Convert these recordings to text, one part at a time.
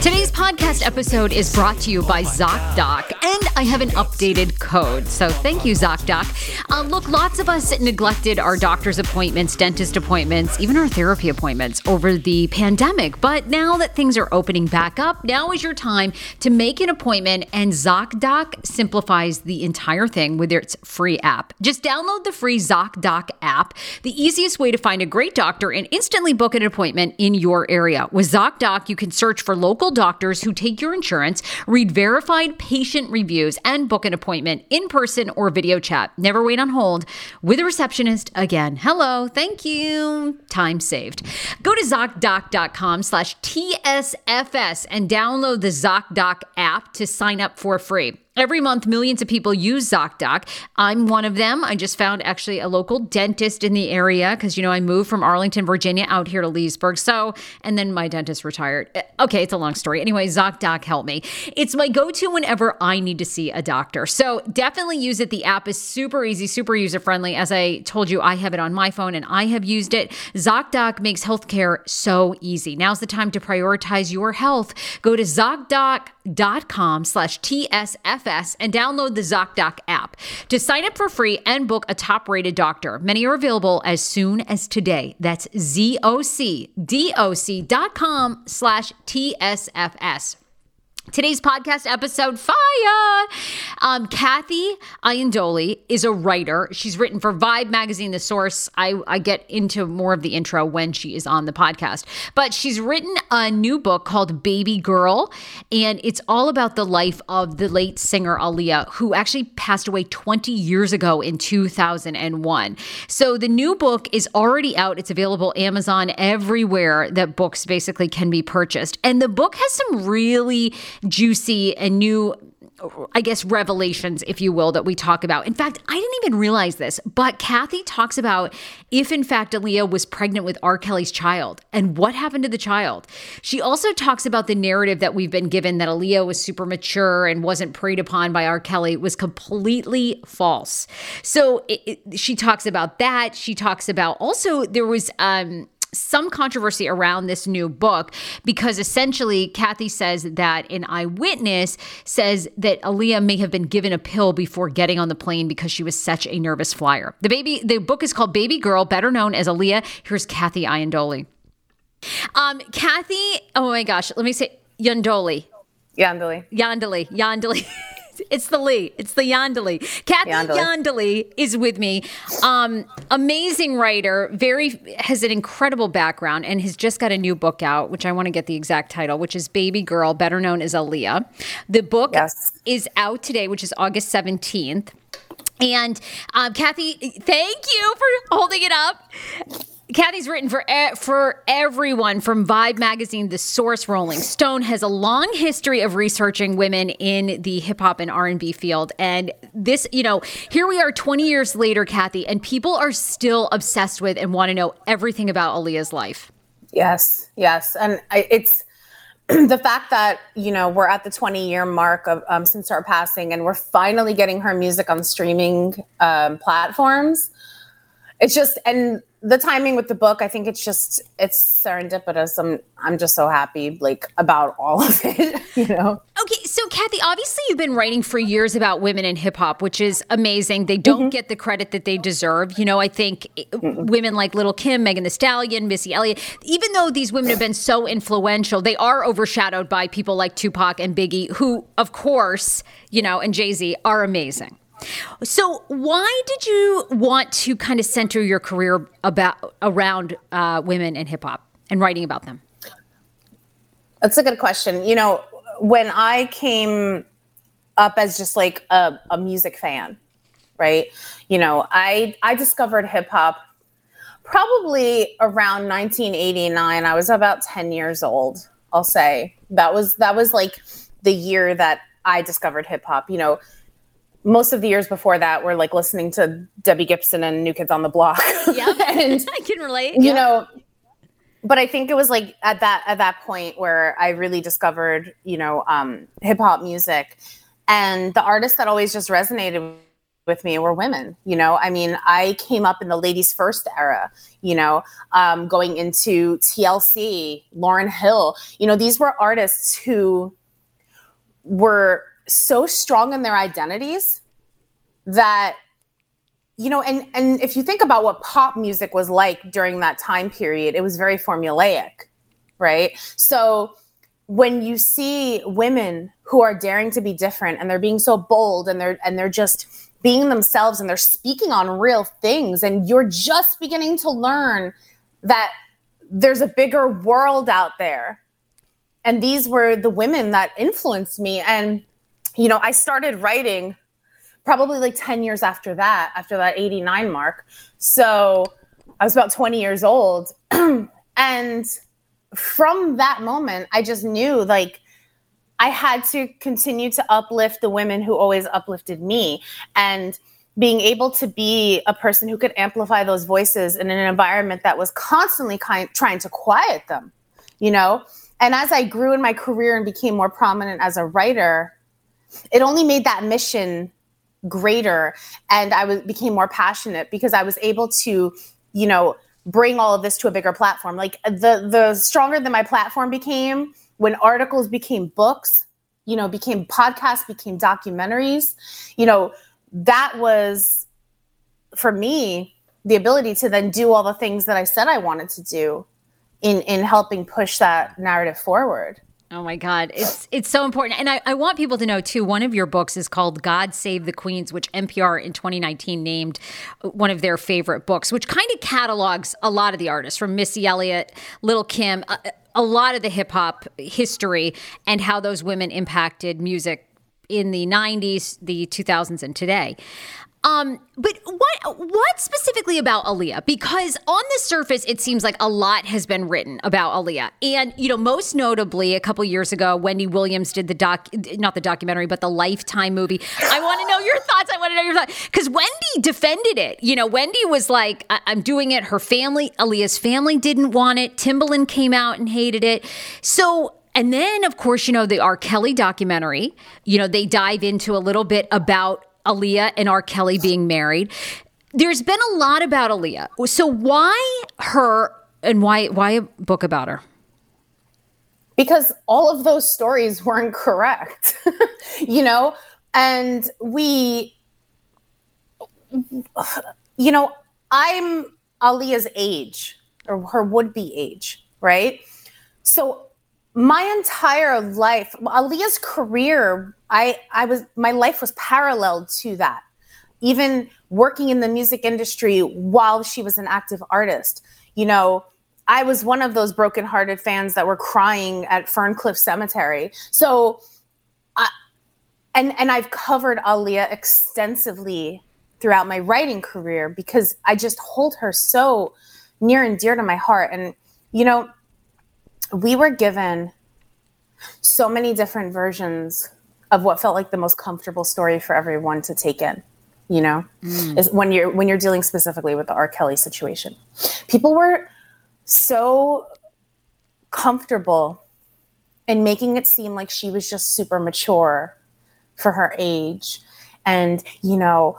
Today's podcast episode is brought to you by ZocDoc, and I have an updated code, so thank you, ZocDoc. Look, lots of us neglected our doctor's appointments, dentist appointments, even our therapy appointments over the pandemic, but now that things are opening back up, now is your time to make an appointment, and ZocDoc simplifies the entire thing with its free app. Just download the free ZocDoc app, the easiest way to find a great doctor and instantly book an appointment in your area. With ZocDoc, you can search for local doctors who take your insurance, read verified patient reviews, and book an appointment in person or video chat. Never wait on hold with a receptionist again. Hello, thank you. Time saved. Go to ZocDoc.com/TSFS and download the ZocDoc app to sign up for free. Every month, millions of people use ZocDoc. I'm one of them. I just found actually a local dentist in the area because, you know, I moved from Arlington, Virginia out here to Leesburg. And then my dentist retired. Okay, it's a long story. Anyway, ZocDoc helped me. It's my go-to whenever I need to see a doctor. So definitely use it. The app is super easy, super user-friendly. As I told you, I have it on my phone and I have used it. ZocDoc makes healthcare so easy. Now's the time to prioritize your health. Go to ZocDoc.com. ZocDoc.com/TSFS and download the ZocDoc app to sign up for free and book a top-rated doctor. Many are available as soon as today. That's ZocDoc.com/TSFS. Today's podcast episode, fire! Kathy Iandoli is a writer. She's written for Vibe Magazine, The Source. I get into more of the intro when she is on the podcast. But she's written a new book called Baby Girl, and it's all about the life of the late singer Aaliyah, who actually passed away 20 years ago in 2001. So the new book is already out. It's available Amazon, everywhere that books basically can be purchased. And the book has some really juicy and new, I guess, revelations, if you will, that we talk about. In fact, I didn't even realize this, but Kathy talks about if, in fact, Aaliyah was pregnant with R. Kelly's child and what happened to the child. She also talks about the narrative that we've been given that Aaliyah was super mature and wasn't preyed upon by R. Kelly was completely false. So she talks about that. She talks about also there was some controversy around this new book because essentially Kathy says that an eyewitness says that Aaliyah may have been given a pill before getting on the plane because she was such a nervous flyer. The book is called Baby Girl, Better Known as Aaliyah. Here's Kathy Iandoli. Kathy, oh my gosh, let me say Iandoli. It's the Iandoli. Kathy Iandoli is with me. Amazing writer, has an incredible background and has just got a new book out, which I want to get the exact title, which is Baby Girl, Better Known as Aaliyah. The book is out today, which is August 17th. And Kathy, thank you for holding it up. Kathy's written for everyone from Vibe Magazine, The Source, Rolling Stone, has a long history of researching women in the hip-hop and R&B field. And this, here we are 20 years later, Kathy, and people are still obsessed with and want to know everything about Aaliyah's life. Yes. And it's the fact that, we're at the 20-year mark of since her passing, and we're finally getting her music on streaming platforms. It's just, and the timing with the book, I think it's serendipitous. I'm just so happy, about all of it, Okay, so Kathy, obviously you've been writing for years about women in hip hop, which is amazing. They don't get the credit that they deserve. I think women like Lil' Kim, Megan Thee Stallion, Missy Elliott, even though these women have been so influential, they are overshadowed by people like Tupac and Biggie, who, of course, and Jay-Z are amazing. So why did you want to kind of center your career around women in hip hop and writing about them? That's a good question. When I came up as just like a music fan, right? I discovered hip hop probably around 1989. I was about 10 years old, I'll say. That was like the year that I discovered hip hop. Most of the years before that were like listening to Debbie Gibson and New Kids on the Block. Yeah, I can relate. But I think it was like at that point where I really discovered, hip hop music, and the artists that always just resonated with me were women. I came up in the ladies first era, going into TLC, Lauryn Hill, these were artists who were so strong in their identities that, and if you think about what pop music was like during that time period, it was very formulaic, right? So when you see women who are daring to be different and they're being so bold and they're just being themselves and they're speaking on real things, and you're just beginning to learn that there's a bigger world out there. And these were the women that influenced me. And I started writing probably like 10 years after that 89 mark. So I was about 20 years old. And from that moment, I just knew I had to continue to uplift the women who always uplifted me. And being able to be a person who could amplify those voices in an environment that was constantly trying to quiet them, And as I grew in my career and became more prominent as a writer, it only made that mission greater, and I became more passionate because I was able to, bring all of this to a bigger platform. The stronger that my platform became, when articles became books, you know, became podcasts, became documentaries. You know, that was, for me, the ability to then do all the things that I said I wanted to do in helping push that narrative forward. Oh my God. It's so important. And I want people to know too, one of your books is called God Save the Queens, which NPR in 2019 named one of their favorite books, which kind of catalogs a lot of the artists from Missy Elliott, Lil' Kim, a lot of the hip hop history and how those women impacted music in the 90s, the 2000s and today. But what specifically about Aaliyah? Because on the surface, it seems like a lot has been written about Aaliyah. And, you know, most notably, a couple years ago, Wendy Williams did not the documentary, but the Lifetime movie. I want to know your thoughts. Because Wendy defended it. You know, Wendy was like, I'm doing it. Her family, Aaliyah's family didn't want it. Timbaland came out and hated it. So, and then, of course, you know, the R. Kelly documentary, you know, they dive into a little bit about Aaliyah and R. Kelly being married. There's been a lot about Aaliyah. So why her and why a book about her? Because all of those stories were incorrect, you know? And we, you know, I'm Aaliyah's age or her would-be age, right? So my entire life, Aaliyah's career, my life was paralleled to that. Even working in the music industry while she was an active artist, you know, I was one of those brokenhearted fans that were crying at Ferncliff Cemetery. So, and I've covered Aaliyah extensively throughout my writing career because I just hold her so near and dear to my heart. And, you know, we were given so many different versions of what felt like the most comfortable story for everyone to take in, you know, is when you're dealing specifically with the R. Kelly situation. People were so comfortable in making it seem like she was just super mature for her age and, you know,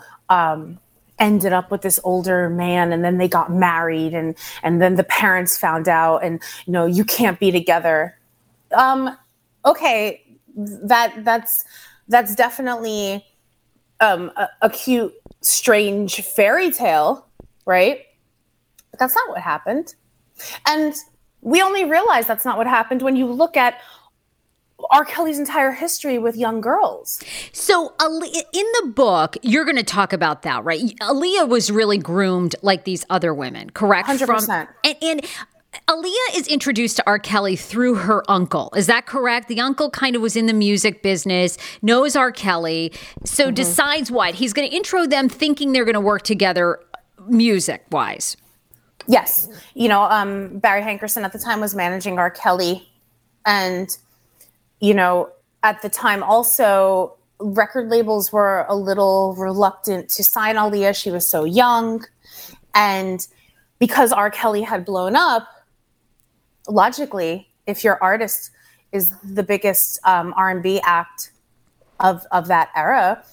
ended up with this older man and then they got married and then the parents found out and, you know, you can't be together. Okay. That's definitely a cute, strange fairy tale, right? But that's not what happened. And we only realize that's not what happened when you look at R. Kelly's entire history with young girls. So in the book, you're going to talk about that, right? Aaliyah was really groomed like these other women, correct? 100%. And Aaliyah is introduced to R. Kelly through her uncle. Is that correct? The uncle kind of was in the music business, knows R. Kelly, so decides what? He's going to intro them thinking they're going to work together music-wise. Yes. You know, Barry Hankerson at the time was managing R. Kelly. And, you know, at the time also, record labels were a little reluctant to sign Aaliyah. She was so young. And because R. Kelly had blown up, logically, if your artist is the biggest R&B act of that era,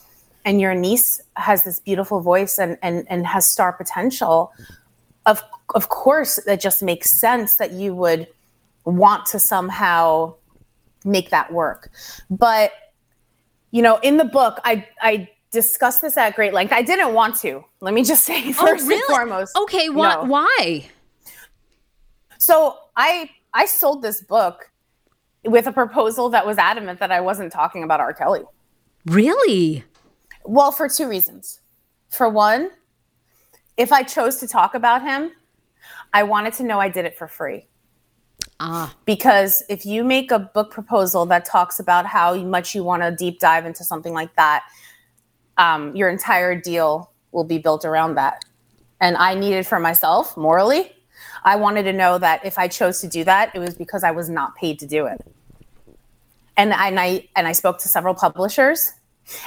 and your niece has this beautiful voice and has star potential, of course, it just makes sense that you would want to somehow make that work. But, you know, in the book, I discussed this at great length. I didn't want to. Let me just say first and foremost. Okay, why? So I sold this book with a proposal that was adamant that I wasn't talking about R. Kelly. Really? Well, for two reasons. For one, if I chose to talk about him, I wanted to know I did it for free. Because if you make a book proposal that talks about how much you want to deep dive into something like that, your entire deal will be built around that. And I needed for myself, morally, I wanted to know that if I chose to do that, it was because I was not paid to do it. And I spoke to several publishers,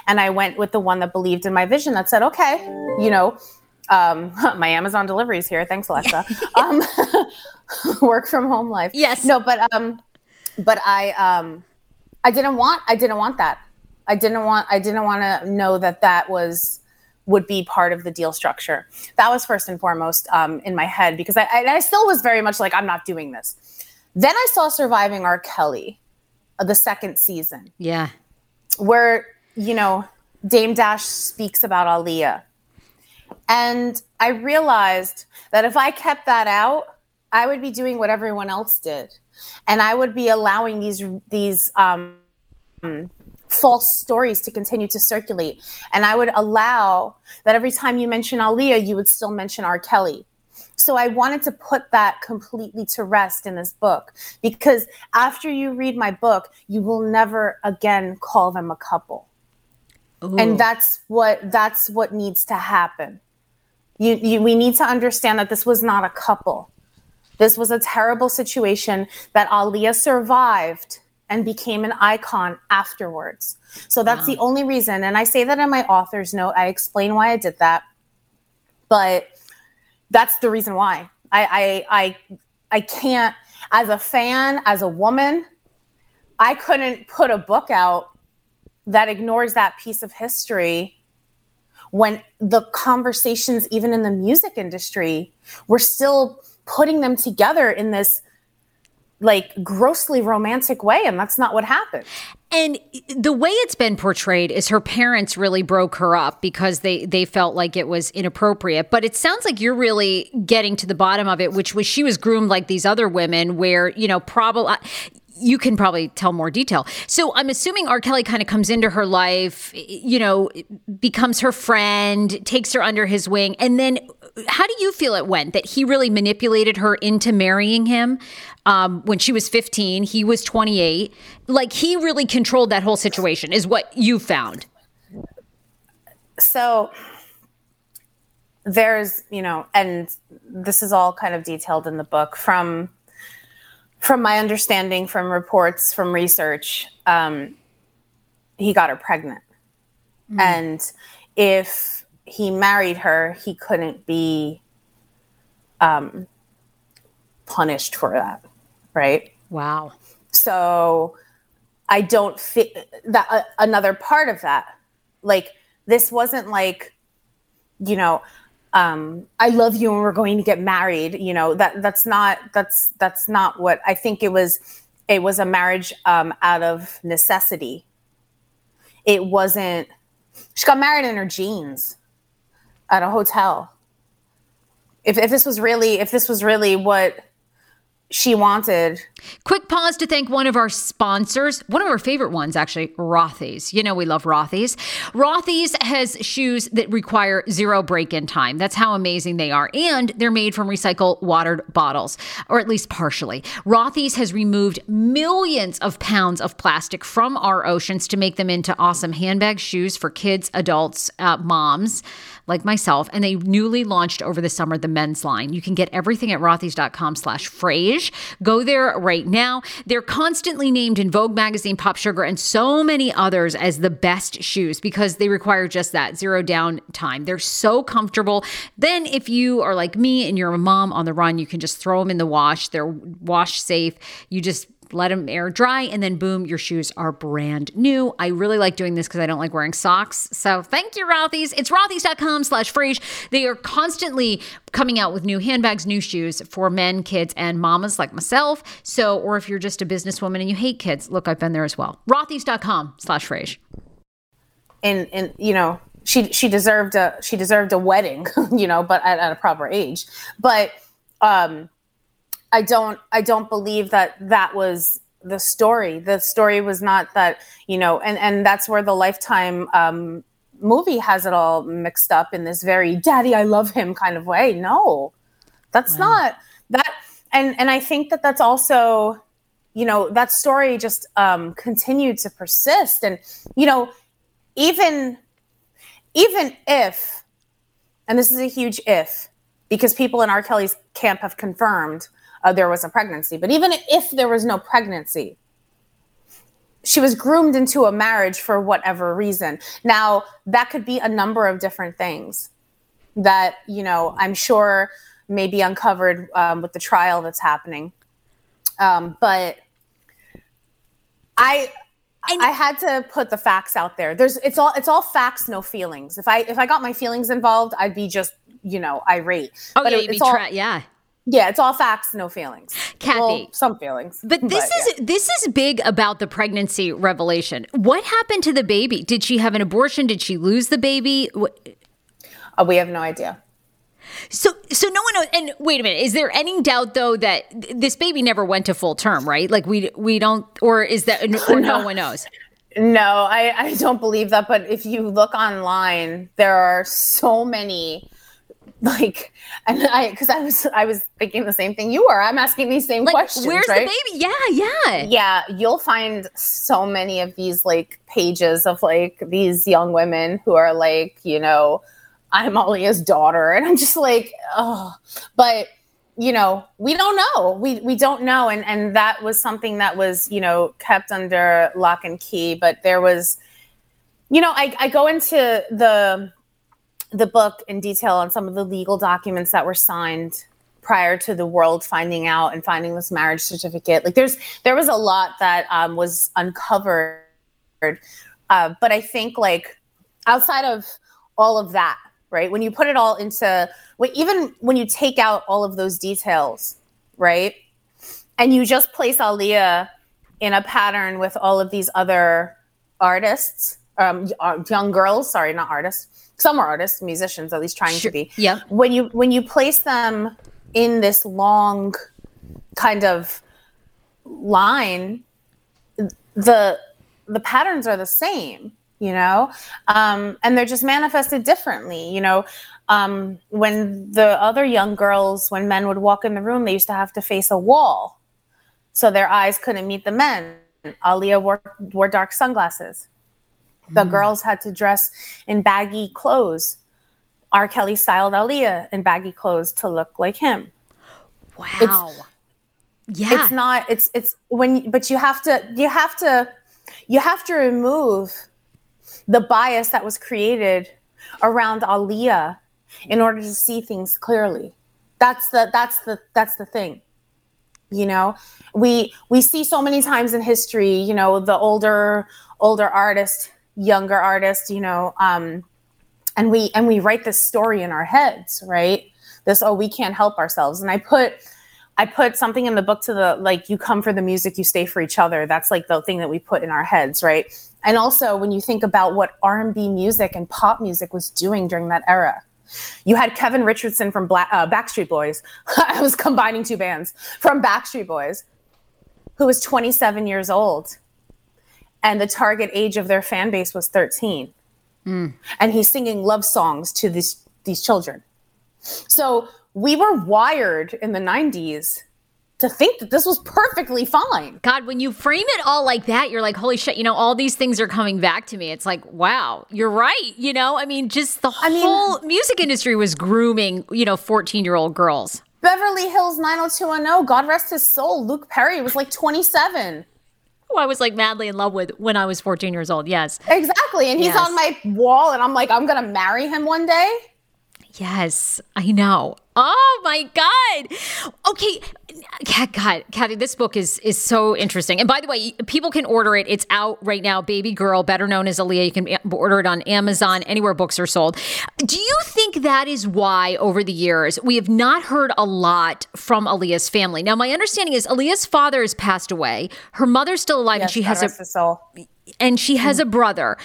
and I went with the one that believed in my vision that said, okay, you know, my Amazon delivery's here. Thanks, Alexa. Work from home life. Yes. No, but I didn't want that. I didn't want to know that would be part of the deal structure. That was first and foremost in my head because I still was very much like, I'm not doing this. Then I saw Surviving R. Kelly of the second season. Yeah. Where, you know, Dame Dash speaks about Aaliyah. And I realized that if I kept that out, I would be doing what everyone else did. And I would be allowing these false stories to continue to circulate. And I would allow that every time you mention Aaliyah, you would still mention R. Kelly. So I wanted to put that completely to rest in this book, because after you read my book, you will never again call them a couple. Ooh. And that's what needs to happen. We need to understand that this was not a couple. This was a terrible situation that Aaliyah survived and became an icon afterwards. So that's the only reason. And I say that in my author's note. I explain why I did that. But that's the reason why. I can't, as a fan, as a woman, I couldn't put a book out that ignores that piece of history when the conversations, even in the music industry, were still putting them together in this like grossly romantic way. And that's not what happened. And the way it's been portrayed is her parents really broke her up because they felt like it was inappropriate. But it sounds like you're really getting to the bottom of it, which was she was groomed like these other women where, you know, probably... You can probably tell more detail. So I'm assuming R. Kelly kind of comes into her life, you know, becomes her friend, takes her under his wing. And then how do you feel it went, that he really manipulated her into marrying him when she was 15? He was 28. Like, he really controlled that whole situation is what you found. So there's, you know, and this is all kind of detailed in the book from my understanding, from reports, from research, he got her pregnant. Mm. And if he married her, he couldn't be punished for that, right? Wow. So I don't think that another part of that, like, this wasn't like, you know, I love you and we're going to get married. You know, that's not what I think it was. It was a marriage out of necessity. It wasn't, she got married in her jeans at a hotel. If this was really what she wanted. Quick pause to thank one of our sponsors, one of our favorite ones, actually, Rothy's. You know, we love Rothy's. Rothy's has shoes that require zero break-in time. That's how amazing they are. And they're made from recycled watered bottles, or at least partially. Rothy's has removed millions of pounds of plastic from our oceans to make them into awesome handbag shoes for kids, adults, moms, like myself, and they newly launched over the summer the men's line. You can get everything at rothys.com/frage. Go there right now. They're constantly named in Vogue magazine, Pop Sugar, and so many others as the best shoes because they require just that, zero down time. They're so comfortable. Then if you are like me and you're a mom on the run, you can just throw them in the wash. They're wash safe. You just let them air dry, and then boom, your shoes are brand new. I really like doing this because I don't like wearing socks. So thank you, Rothy's. It's rothys.com/frage. They are constantly coming out with new handbags, new shoes for men, kids, and mamas like myself. So, or if you're just a businesswoman and you hate kids, look, I've been there as well. rothys.com/frage. And you know, she deserved a wedding, you know, but at a proper age. But I don't believe that was the story. The story was not that, you know, and that's where the Lifetime movie has it all mixed up in this very daddy, I love him kind of way. No, that's not that. And I think that that's also, you know, that story just continued to persist. And, you know, even if, and this is a huge if, because people in R. Kelly's camp have confirmed there was a pregnancy. But even if there was no pregnancy, she was groomed into a marriage for whatever reason. Now, that could be a number of different things that, you know, I'm sure may be uncovered with the trial that's happening. But I had to put the facts out there. It's all facts, no feelings. If I got my feelings involved, I'd be just, you know, irate. Oh, but yeah, you'd be trapped, yeah. Yeah, it's all facts, no feelings. Kathy. Well, some feelings. But this is big about the pregnancy revelation. What happened to the baby? Did she have an abortion? Did she lose the baby? We have no idea. So no one knows. And wait a minute. Is there any doubt, though, that this baby never went to full term, right? Like we don't, or is that, or no one knows? No, I don't believe that. But if you look online, there are so many, like, and I was thinking the same thing you were. I'm asking these same questions. Where's the baby? Yeah. You'll find so many of these like pages of like these young women who are like, you know, I'm Aaliyah's daughter. And I'm just like, oh, but you know, we don't know. We don't know. And that was something that was, you know, kept under lock and key. But there was, you know, I go into the book in detail on some of the legal documents that were signed prior to the world finding out and finding this marriage certificate. Like there was a lot that was uncovered. But I think like outside of all of that, right? When you put it all into, even when you take out all of those details, right? And you just place Aaliyah in a pattern with all of these other artists, young girls, sorry, not artists. Some are artists, musicians, at least trying to be. Yeah. When you place them in this long kind of line, the patterns are the same. You know, and they're just manifested differently. You know, when the other young girls, when men would walk in the room, they used to have to face a wall. So their eyes couldn't meet the men. Aaliyah wore dark sunglasses. The girls had to dress in baggy clothes. R. Kelly styled Aaliyah in baggy clothes to look like him. Wow. But you have to remove the bias that was created around Aaliyah in order to see things clearly. That's the thing. You know, we see so many times in history, you know, the older artist, younger artist, you know, and we write this story in our heads, right? This, oh, we can't help ourselves. And I put something in the book to the, like, you come for the music, you stay for each other. That's like the thing that we put in our heads, right? And also when you think about what R&B music and pop music was doing during that era, you had Kevin Richardson from Backstreet Boys. I was combining two bands from Backstreet Boys, who was 27 years old. And the target age of their fan base was 13. Mm. And he's singing love songs to these children. So we were wired in the 90s to think that this was perfectly fine. God, when you frame it all like that, you're like, holy shit, you know, all these things are coming back to me. It's like, wow, you're right. You know, I mean, just the whole music industry was grooming, you know, 14-year-old girls. Beverly Hills 90210, God rest his soul, Luke Perry was like 27. Who I was like madly in love with when I was 14 years old, yes. Exactly, and he's on my wall and I'm like, I'm gonna marry him one day. Yes, I know. Oh my God. Okay. God, Kathy, this book is so interesting. And by the way, people can order it. It's out right now. Baby Girl, Better Known as Aaliyah. You can order it on Amazon, anywhere books are sold. Do you think that is why over the years we have not heard a lot from Aaliyah's family? Now, my understanding is Aaliyah's father has passed away. Her mother's still alive, yes, and she has a brother.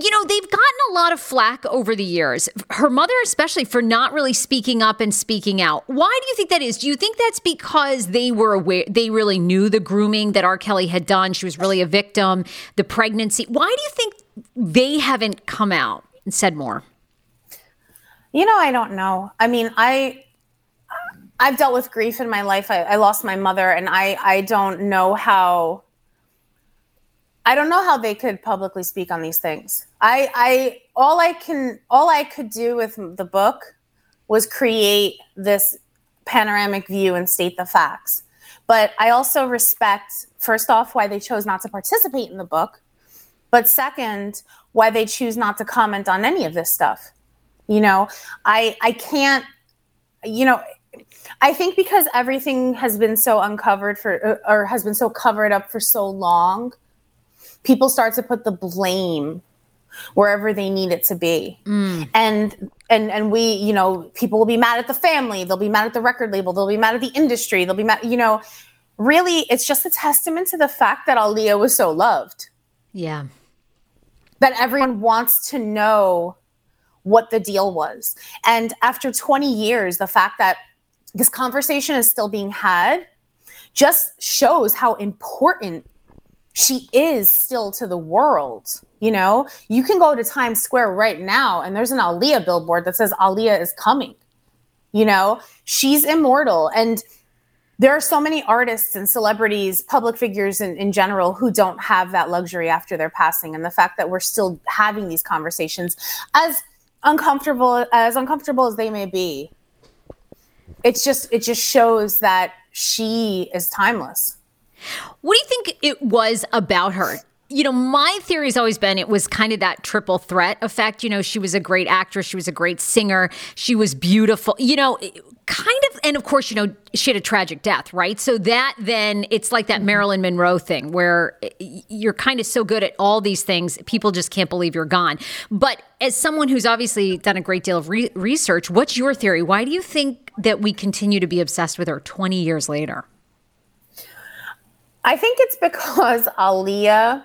You know, they've gotten a lot of flack over the years, her mother especially, for not really speaking up and speaking out. Why do you think that is? Do you think that's because they were aware, they really knew the grooming that R. Kelly had done? She was really a victim, the pregnancy. Why do you think they haven't come out and said more? You know, I don't know. I mean, I've dealt with grief in my life. I lost my mother, and I don't know how... I don't know how they could publicly speak on these things. All I could do with the book was create this panoramic view and state the facts. But I also respect, first off, why they chose not to participate in the book, but second, why they choose not to comment on any of this stuff. You know, I can't, you know, I think because everything has been so uncovered for, or has been so covered up for so long, people start to put the blame wherever they need it to be. And we, you know, people will be mad at the family. They'll be mad at the record label. They'll be mad at the industry. They'll be mad, you know, really, it's just a testament to the fact that Aaliyah was so loved. Yeah. That everyone wants to know what the deal was. And after 20 years, the fact that this conversation is still being had just shows how important she is still to the world. You know, you can go to Times Square right now and there's an Aaliyah billboard that says Aaliyah is coming. You know, she's immortal. And there are so many artists and celebrities, public figures in general, who don't have that luxury after their passing. And the fact that we're still having these conversations, as uncomfortable as they may be, it just shows that she is timeless. What do you think it was about her? You know, my theory's always been it was kind of that triple threat effect. You know, she was a great actress. She was a great singer. She was beautiful, you know, kind of. And of course, you know, she had a tragic death, right? So that then it's like that Marilyn Monroe thing where you're kind of so good at all these things. People just can't believe you're gone. But as someone who's obviously done a great deal of research, what's your theory? Why do you think that we continue to be obsessed with her 20 years later? I think it's because Aaliyah...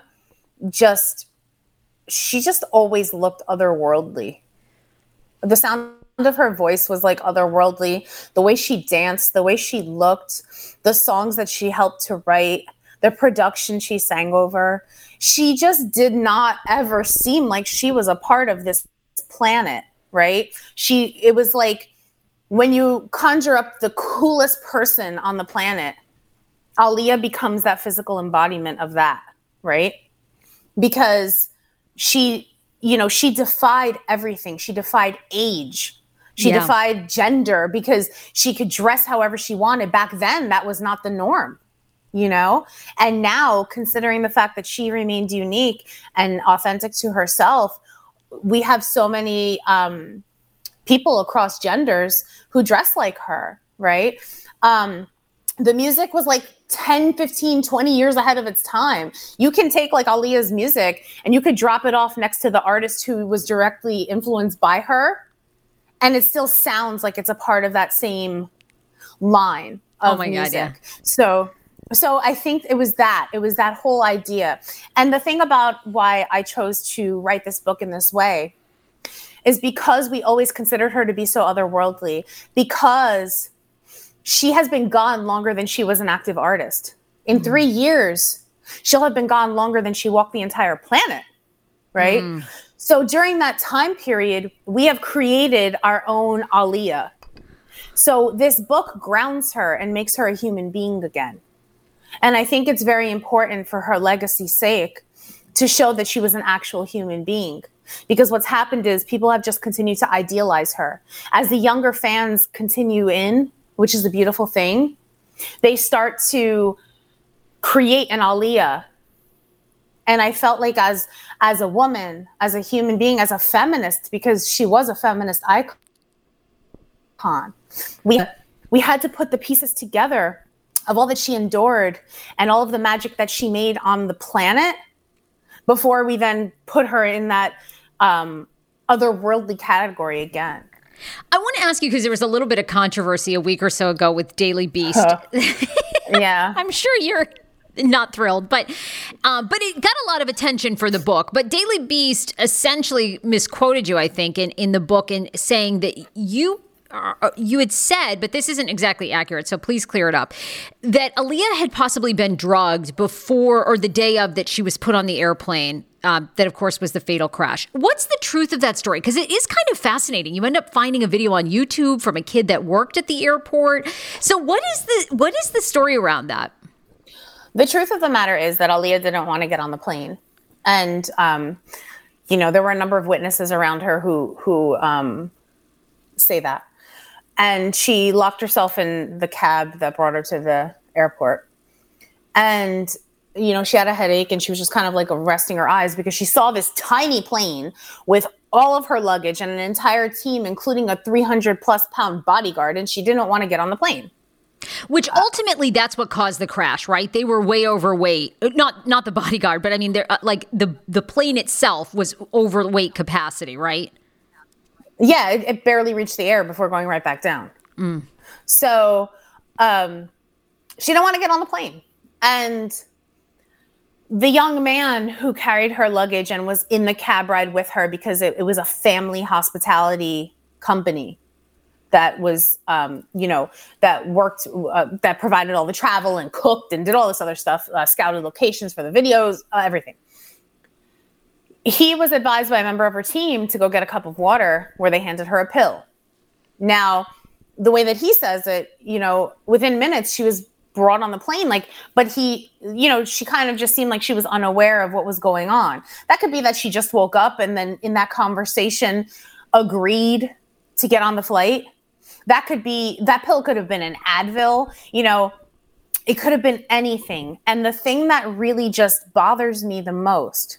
She just always looked otherworldly. The sound of her voice was like otherworldly. The way she danced, the way she looked, the songs that she helped to write, the production she sang over. She just did not ever seem like she was a part of this planet, right? It was like when you conjure up the coolest person on the planet, Aaliyah becomes that physical embodiment of that, right? Because she, you know, she defied everything. She defied age. She defied gender because she could dress however she wanted. Back then, that was not the norm, you know? And now, considering the fact that she remained unique and authentic to herself, we have so many people across genders who dress like her, right? The music was like 10, 15, 20 years ahead of its time. You can take like Aaliyah's music and you could drop it off next to the artist who was directly influenced by her, and it still sounds like it's a part of that same line of music. God, yeah. So I think it was that whole idea. And the thing about why I chose to write this book in this way is because we always considered her to be so otherworldly, because she has been gone longer than she was an active artist. In 3 years, she'll have been gone longer than she walked the entire planet, right? So during that time period, we have created our own Aaliyah. So this book grounds her and makes her a human being again. And I think it's very important for her legacy's sake to show that she was an actual human being. Because what's happened is people have just continued to idealize her. As the younger fans continue in, which is a beautiful thing, they start to create an Aaliyah. And I felt like as a woman, as a human being, as a feminist, because she was a feminist icon, we had to put the pieces together of all that she endured and all of the magic that she made on the planet before we then put her in that otherworldly category again. I want to ask you, because there was a little bit of controversy a week or so ago with Daily Beast. Yeah. I'm sure you're not thrilled, but it got a lot of attention for the book. But Daily Beast essentially misquoted you, I think, in the book, in saying that you had said, but this isn't exactly accurate, so please clear it up, that Aaliyah had possibly been drugged before or the day of that she was put on the airplane. That, of course, was the fatal crash. What's the truth of that story? Because it is kind of fascinating. You end up finding a video on YouTube from a kid that worked at the airport. So what is the story around that? The truth of the matter is that Aaliyah didn't want to get on the plane. And, you know, there were a number of witnesses around her who say that. And she locked herself in the cab that brought her to the airport. And you know, she had a headache and she was just kind of like resting her eyes because she saw this tiny plane with all of her luggage and an entire team, including a 300+ pound bodyguard. And she didn't want to get on the plane. Which ultimately, that's what caused the crash, right? They were way overweight. Not the bodyguard, but I mean, they're like the plane itself was overweight capacity, right? Yeah, it barely reached the air before going right back down. Mm. So she didn't want to get on the plane. And the young man who carried her luggage and was in the cab ride with her, because it was a family hospitality company that was, that worked, that provided all the travel and cooked and did all this other stuff, scouted locations for the videos, everything. He was advised by a member of her team to go get a cup of water, where they handed her a pill. Now, the way that he says it, within minutes she was brought on the plane, but he, she kind of just seemed like she was unaware of what was going on. That could be that she just woke up and then in that conversation agreed to get on the flight. That could be, that pill could have been an Advil, it could have been anything. And the thing that really just bothers me the most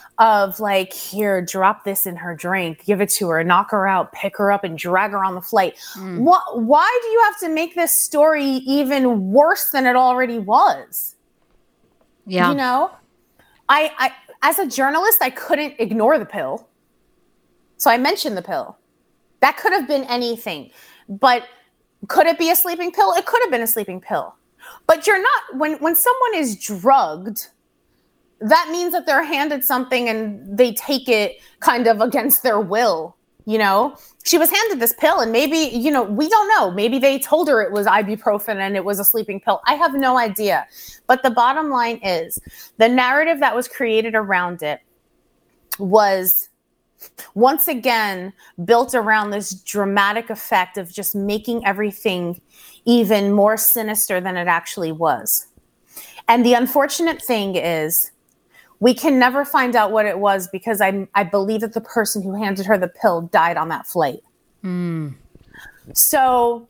of like, here, drop this in her drink, give it to her, knock her out, pick her up and drag her on the flight. Why do you have to make this story even worse than it already was? Yeah. You know, I as a journalist, I couldn't ignore the pill. So I mentioned the pill. That could have been anything, but could it be a sleeping pill? It could have been a sleeping pill, but you're not, when someone is drugged, that means that they're handed something and they take it kind of against their will. You know, she was handed this pill and maybe, you know, we don't know. Maybe they told her it was ibuprofen and it was a sleeping pill. I have no idea. But the bottom line is the narrative that was created around it was once again built around this dramatic effect of just making everything even more sinister than it actually was. And the unfortunate thing is, we can never find out what it was because I believe that the person who handed her the pill died on that flight. So,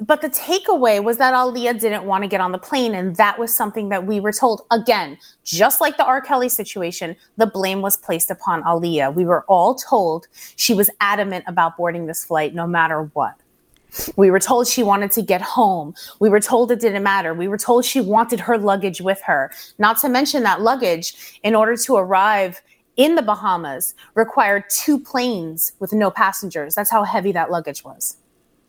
but the takeaway was that Aaliyah didn't want to get on the plane. And that was something that we were told. Again, just like the R. Kelly situation, the blame was placed upon Aaliyah. We were all told she was adamant about boarding this flight no matter what. We were told she wanted to get home. We were told it didn't matter. We were told she wanted her luggage with her. Not to mention that luggage, in order to arrive in the Bahamas, required 2 planes with no passengers. That's how heavy that luggage was.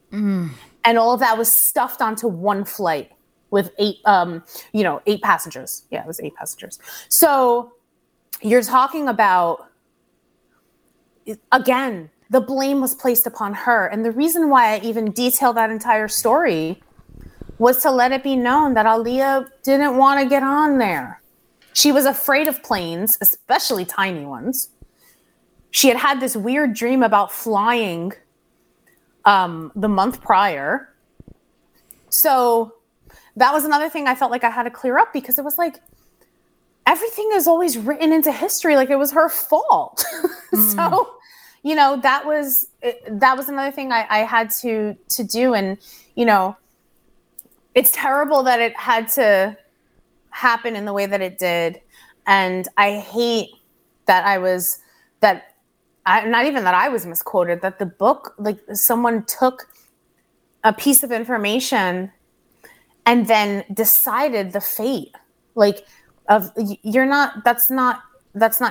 And all of that was stuffed onto one flight with 8 passengers. Yeah, it was 8 passengers. So you're talking about, again, the blame was placed upon her. And the reason why I even detailed that entire story was to let it be known that Aaliyah didn't want to get on there. She was afraid of planes, especially tiny ones. She had had this weird dream about flying the month prior. So that was another thing I felt like I had to clear up because it was like, everything is always written into history. Like it was her fault. So, you know, that was another thing I had to do. And, you know, it's terrible that it had to happen in the way that it did. And I hate that I was misquoted, that the book, like someone took a piece of information and then decided the fate, like of that's not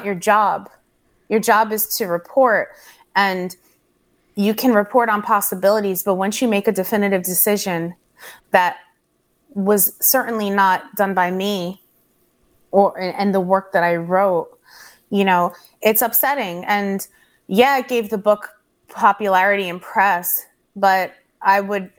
your job. Your job is to report, and you can report on possibilities. But once you make a definitive decision that was certainly not done by me and the work that I wrote, you know, it's upsetting. And yeah, it gave the book popularity and press, but I would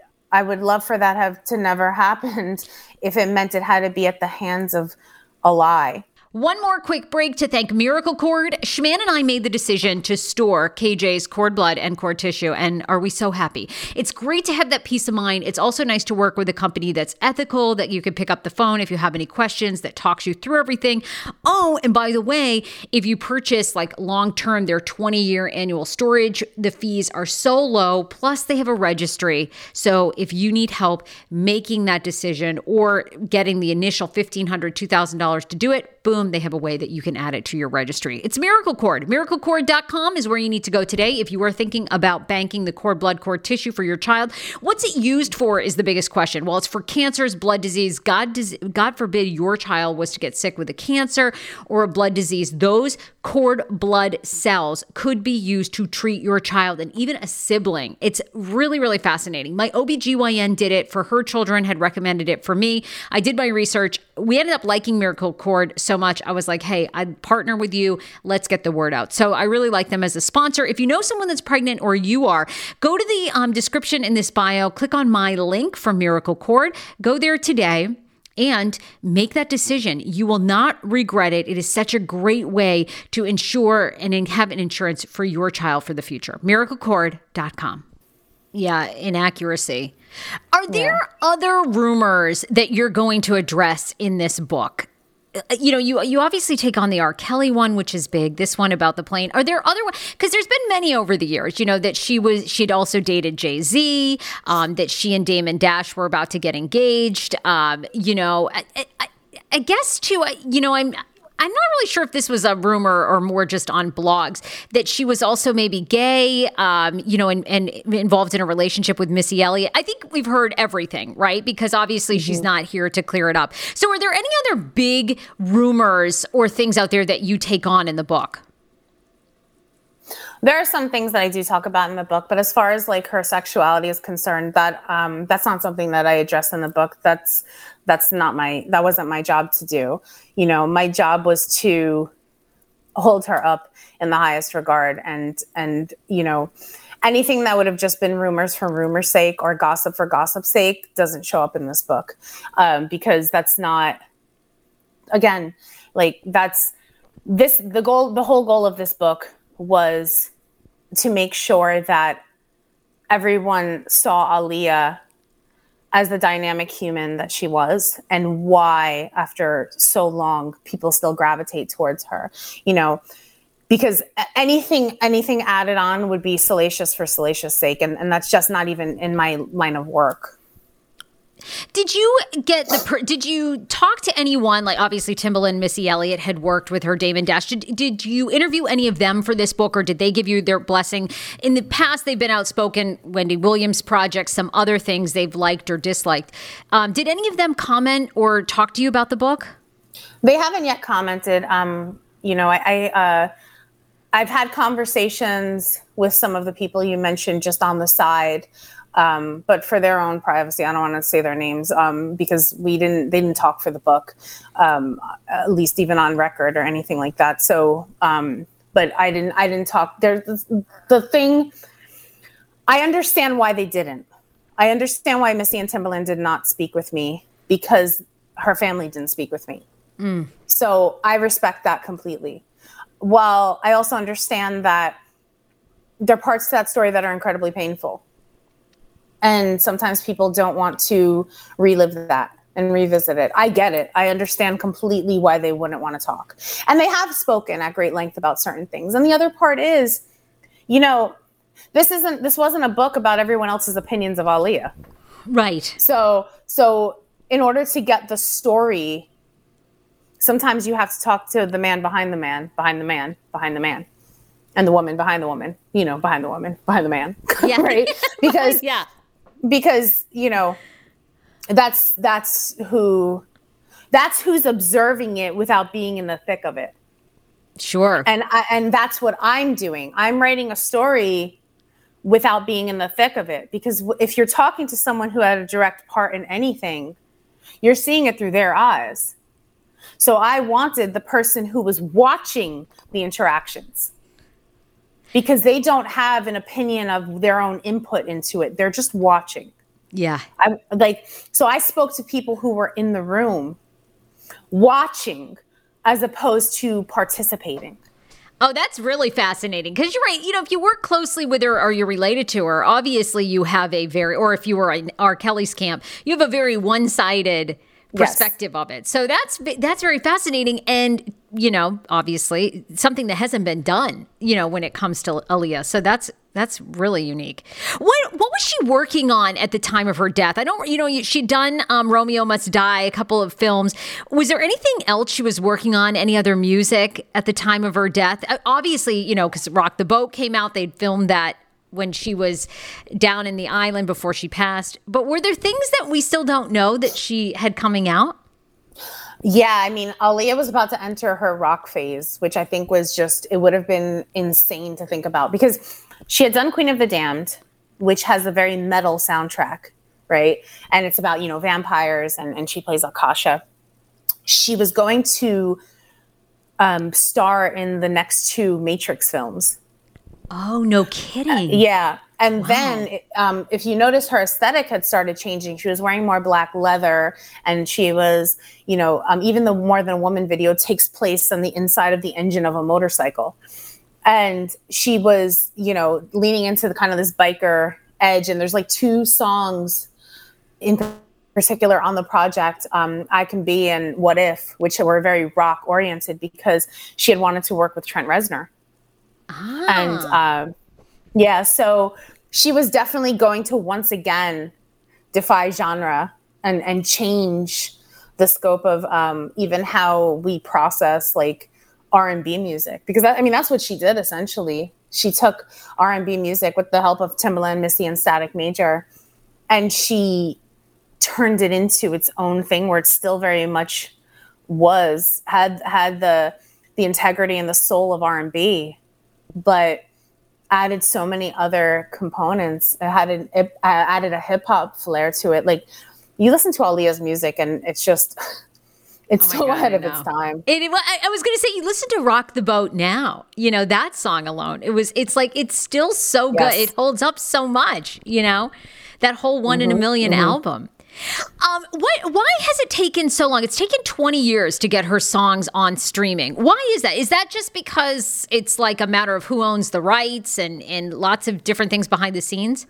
love for that to never happened if it meant it had to be at the hands of a lie. One more quick break to thank Miracle Cord. Schman and I made the decision to store KJ's cord blood and cord tissue, and are we so happy? It's great to have that peace of mind. It's also nice to work with a company that's ethical, that you can pick up the phone if you have any questions, that talks you through everything. Oh, and by the way, if you purchase like long-term, their 20-year annual storage, the fees are so low, plus they have a registry. So if you need help making that decision or getting the initial $1,500, $2,000 to do it, boom. They have a way that you can add it to your registry. It's Miracle Cord. MiracleCord.com is where you need to go today if you are thinking about banking the cord blood, cord tissue for your child. What's it used for is the biggest question. Well, it's for cancers, blood disease. God forbid your child was to get sick with a cancer or a blood disease. Those cord blood cells could be used to treat your child and even a sibling. It's really, really fascinating. My OBGYN did it for her children, had recommended it for me. I did my research. We ended up liking Miracle Cord so much. I was like, hey, I'd partner with you. Let's get the word out. So I really like them as a sponsor. If you know someone that's pregnant or you are, go to the description in this bio, click on my link for Miracle Cord. Go there today and make that decision. You will not regret it. It is such a great way to ensure and have an insurance for your child for the future. MiracleCord.com. Yeah, inaccuracy. Are there other rumors that you're going to address in this book? You know, you obviously take on the R. Kelly one, which is big. This one about the plane. Are there other ones? Because there's been many over the years, you know, that she'd also dated Jay-Z, that she and Dame Dash were about to get engaged. You know, I guess too, you know, I'm not really sure if this was a rumor or more just on blogs, that she was also maybe gay, you know, and involved in a relationship with Missy Elliott. I think we've heard everything, right? Because obviously she's not here to clear it up. So are there any other big rumors or things out there that you take on in the book? There are some things that I do talk about in the book, but as far as like her sexuality is concerned, that's not something that I address in the book. That wasn't my job to do. You know, my job was to hold her up in the highest regard, and you know, anything that would have just been rumors for rumor's sake or gossip for gossip's sake doesn't show up in this book, because that's not, again, like that's this the goal. The whole goal of this book was to make sure that everyone saw Aaliyah as the dynamic human that she was and why, after so long, people still gravitate towards her, you know, because anything added on would be salacious for salacious sake. And that's just not even in my line of work. Did you talk to anyone, like obviously Timbaland, Missy Elliott had worked with her, Dame Dash. Did you interview any of them for this book, or did they give you their blessing? In the past, they've been outspoken, Wendy Williams Project, some other things they've liked or disliked. Did any of them comment or talk to you about the book? They haven't yet commented. You know, I've had conversations with some of the people you mentioned just on the side. But for their own privacy, I don't want to say their names, because they didn't talk for the book, at least even on record or anything like that. So, but I didn't talk. I understand why they didn't. I understand why Missy and Timbaland did not speak with me, because her family didn't speak with me. Mm. So I respect that completely. While I also understand that there are parts to that story that are incredibly painful. And sometimes people don't want to relive that and revisit it. I get it. I understand completely why they wouldn't want to talk. And they have spoken at great length about certain things. And the other part is, you know, this wasn't a book about everyone else's opinions of Aaliyah. Right. So in order to get the story, sometimes you have to talk to the man behind the man, behind the man, behind the man. And the woman behind the woman, you know, behind the woman, behind the man. Yeah. Right. Because because, you know, that's who's observing it without being in the thick of it. Sure. And that's what I'm doing. I'm writing a story without being in the thick of it, because if you're talking to someone who had a direct part in anything, you're seeing it through their eyes. So I wanted the person who was watching the interactions, because they don't have an opinion of their own input into it. They're just watching. Yeah. I spoke to people who were in the room watching as opposed to participating. Oh, that's really fascinating, because you're right. You know, if you work closely with her or you're related to her, obviously you have or if you were in R. Kelly's camp, you have a very one-sided perspective of it. So that's very fascinating. And, you know, obviously something that hasn't been done, you know, when it comes to Aaliyah. So that's really unique. What was she working on at the time of her death? I don't, you know, she'd done Romeo Must Die, a couple of films. Was there anything else she was working on? Any other music at the time of her death? Obviously, you know, because Rock the Boat came out, they'd filmed that when she was down in the island before she passed. But were there things that we still don't know that she had coming out? Yeah, I mean, Aaliyah was about to enter her rock phase, which I think was just, it would have been insane to think about, because she had done Queen of the Damned, which has a very metal soundtrack, right? And it's about, you know, vampires, and she plays Akasha. She was going to star in the next two Matrix films. Oh, no kidding. Yeah. And wow. Then, if you notice, her aesthetic had started changing. She was wearing more black leather, and she was, you know, even the More Than a Woman video takes place on the inside of the engine of a motorcycle. And she was, you know, leaning into the kind of this biker edge. And there's like two songs in particular on the project, I Can Be and What If, which were very rock oriented, because she had wanted to work with Trent Reznor. Ah. And, yeah, so she was definitely going to once again defy genre and change the scope of even how we process like R&B music. Because, that, I mean, that's what she did, essentially. She took R&B music with the help of Timbaland, Missy, and Static Major, and she turned it into its own thing where it still very much was, had the integrity and the soul of R&B, but added so many other components. It added a hip hop flair to it. Like, you listen to Aaliyah's music and it's just, it's ahead of its time. I was going to say, you listen to Rock the Boat now, you know, that song alone, it's like, it's still so good. Yes. It holds up so much, you know, that whole One in a Million album. Why has it taken so long? It's taken 20 years to get her songs on streaming. Why is that? Is that just because it's like a matter of who owns the rights and lots of different things behind the scenes?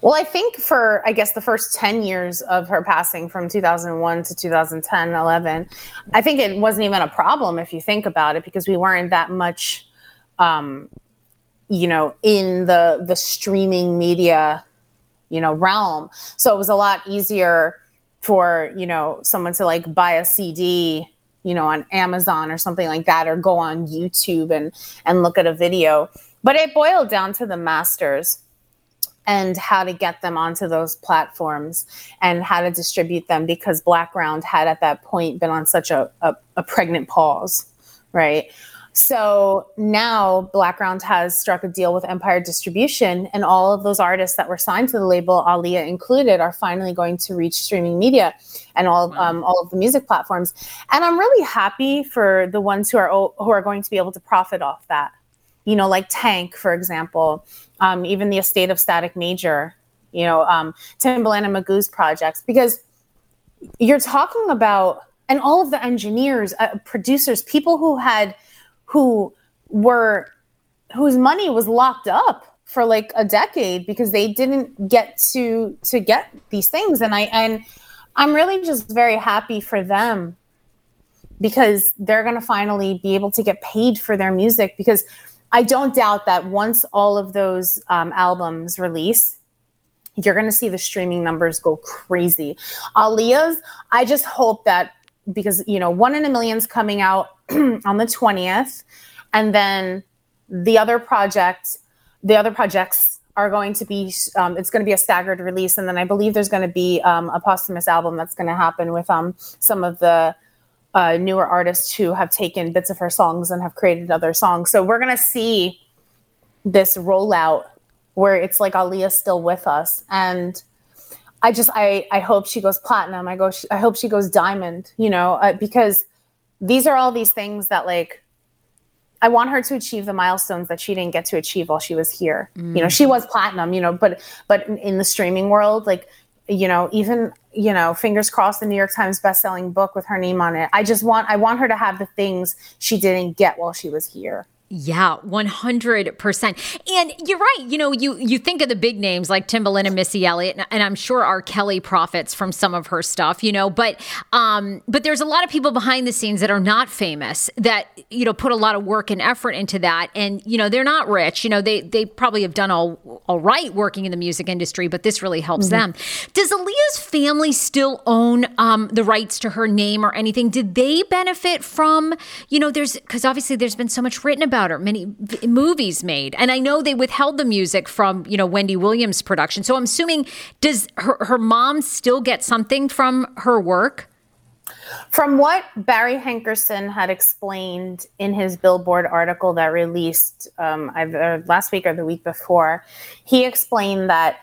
Well, I think for, I guess, the first 10 years of her passing from 2001 to 2010, 11, I think it wasn't even a problem if you think about it, because we weren't that much, you know, in the streaming media, you know, realm. So it was a lot easier for, you know, someone to like buy a CD, you know, on Amazon or something like that, or go on YouTube and look at a video. But it boiled down to the masters and how to get them onto those platforms and how to distribute them, because Blackground had at that point been on such a pregnant pause, right? So now Blackground has struck a deal with Empire Distribution, and all of those artists that were signed to the label, Aaliyah included, are finally going to reach streaming media and all of the music platforms. And I'm really happy for the ones who are going to be able to profit off that. You know, like Tank, for example, even the estate of Static Major, you know, Timbaland and Magoo's projects, because you're talking about, and all of the engineers, producers, people whose money was locked up for like a decade because they didn't get to get these things. And I'm really just very happy for them, because they're going to finally be able to get paid for their music, because I don't doubt that once all of those albums release, you're going to see the streaming numbers go crazy. Aaliyah's, I just hope that, because, you know, One in a Million's coming out on the 20th, and then the other projects are going to be, it's going to be a staggered release, and then I believe there's going to be a posthumous album that's going to happen with some of the newer artists who have taken bits of her songs and have created other songs. So we're going to see this rollout where it's like Aaliyah's still with us, and I hope she goes platinum. I hope she goes diamond, you know, because these are all these things that, like, I want her to achieve the milestones that she didn't get to achieve while she was here. Mm. You know, she was platinum, you know, but in the streaming world, like, you know, even, you know, fingers crossed, the New York Times bestselling book with her name on it. I want her to have the things she didn't get while she was here. Yeah, 100%. And you're right. You know, you think of the big names like Timbaland and Missy Elliott, and I'm sure R. Kelly profits from some of her stuff, you know, but there's a lot of people behind the scenes that are not famous that, you know, put a lot of work and effort into that. And, you know, they're not rich. You know, they probably have done all right working in the music industry, but this really helps them. Does Aaliyah's family still own the rights to her name or anything? Did they benefit from, you know, because obviously there's been so much written about her, many movies made, and I know they withheld the music from, you know, Wendy Williams' production. So I'm assuming, does her mom still get something from her work? From what Barry Hankerson had explained in his Billboard article that released either last week or the week before, he explained that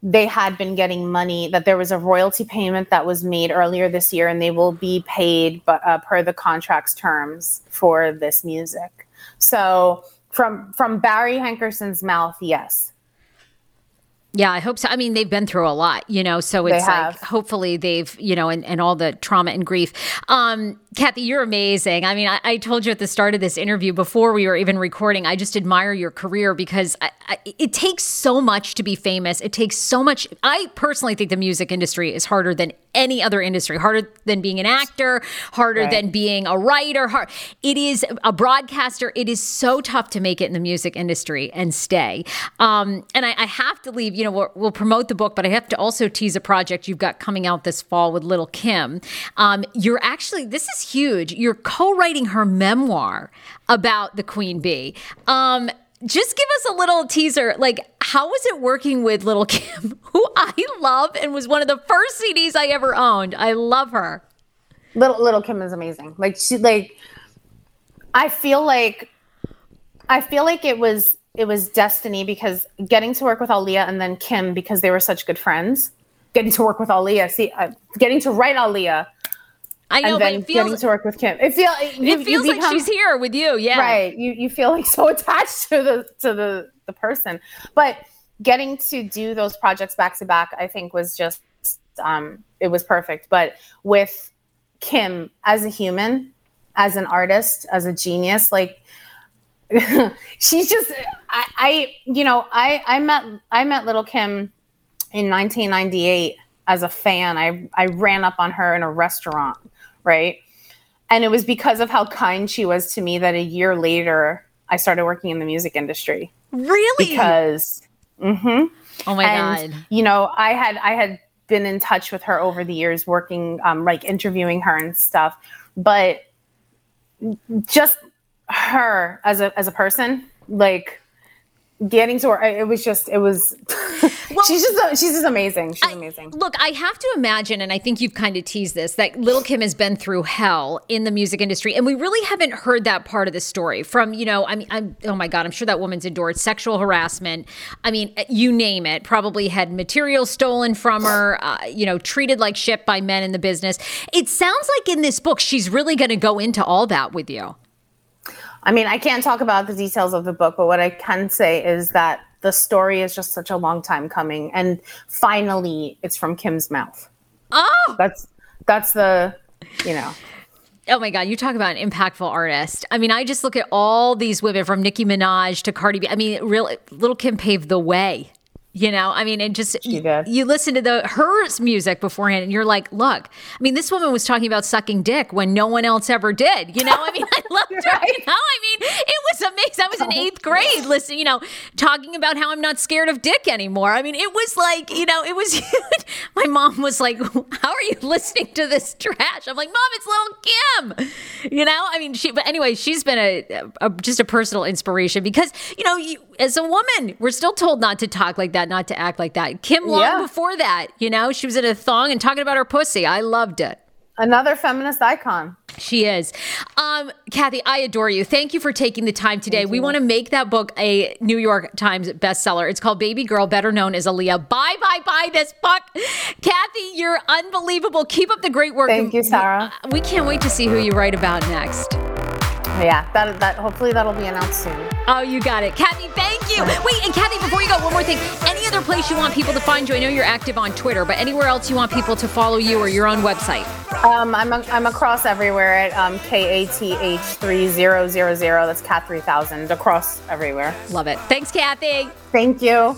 they had been getting money, that there was a royalty payment that was made earlier this year, and they will be paid per the contract's terms for this music. So from Barry Hankerson's mouth, yes. Yeah, I hope so. I mean, they've been through a lot, you know, so it's like, hopefully they've, you know, and all the trauma and grief. Kathy, you're amazing. I mean, I told you at the start of this interview before we were even recording, I just admire your career because it takes so much to be famous. It takes so much. I personally think the music industry is harder than any other industry, harder than being an actor, harder than being a writer. It is a broadcaster. It is so tough to make it in the music industry and stay. And I have to leave. You know, we'll promote the book, but I have to also tease a project you've got coming out this fall with Lil' Kim. You're actually, this is huge. You're co-writing her memoir about the Queen Bee. Just give us a little teaser. Like, how was it working with Lil' Kim, who I love and was one of the first CDs I ever owned? I love her. Lil' Kim is amazing. Like, she, like, I feel like it was destiny, because getting to work with Aaliyah and then Kim, because they were such good friends, getting to work with Aaliyah, getting to write Aaliyah, I know, and then but it feels, getting to work with Kim, it feels like she's here with you, yeah, right. You feel like so attached to the person, but getting to do those projects back to back, I think was just it was perfect. But with Kim as a human, as an artist, as a genius, like. She's just, I met Lil' Kim in 1998 as a fan. I ran up on her in a restaurant, right? And it was because of how kind she was to me that a year later I started working in the music industry. Really? Because, oh my God. You know, I had been in touch with her over the years, working, like interviewing her and stuff, but just. Her as a person, like getting to her, it was well, she's just amazing. She's amazing. Look, I have to imagine, and I think you've kind of teased this, that Lil' Kim has been through hell in the music industry, and we really haven't heard that part of the story from, you know, I mean, oh my God, I'm sure that woman's endured sexual harassment. I mean, you name it, probably had material stolen from her, you know, treated like shit by men in the business. It sounds like in this book, she's really going to go into all that with you. I mean, I can't talk about the details of the book, but what I can say is that the story is just such a long time coming, and finally, it's from Kim's mouth. Oh, that's the, you know. Oh my God, you talk about an impactful artist. I mean, I just look at all these women, from Nicki Minaj to Cardi B. I mean, really, Lil' Kim paved the way. You know, I mean, and just you listen to her music beforehand and you're like, look, I mean, this woman was talking about sucking dick when no one else ever did. You know, I mean, I loved her. You know, I mean, it was amazing. I was in eighth grade listening, you know, talking about how I'm not scared of dick anymore. I mean, it was like, you know, it was my mom was like, how are you listening to this trash? I'm like, Mom, it's Lil' Kim. You know, I mean, but anyway, she's been a just a personal inspiration because, you know, as a woman, we're still told not to talk like that, not to act like that. Kim long before that, you know, she was in a thong and talking about her pussy. I loved it. Another feminist icon. She is. Kathy, I adore you. Thank you for taking the time today. We want to make that book a New York Times bestseller. It's called Baby Girl, Better Known as Aaliyah. Buy this book. Kathy, you're unbelievable. Keep up the great work. Thank you, Sarah. We can't wait to see who you write about next. Yeah, that hopefully that'll be announced soon. Oh, you got it. Kathy, thank you. Wait, and Kathy, before you go, one more thing. Any other place you want people to find you? I know you're active on Twitter, but anywhere else you want people to follow you or your own website? I'm across everywhere at KATH3000. That's Kat 3000. Across everywhere. Love it. Thanks, Kathy. Thank you.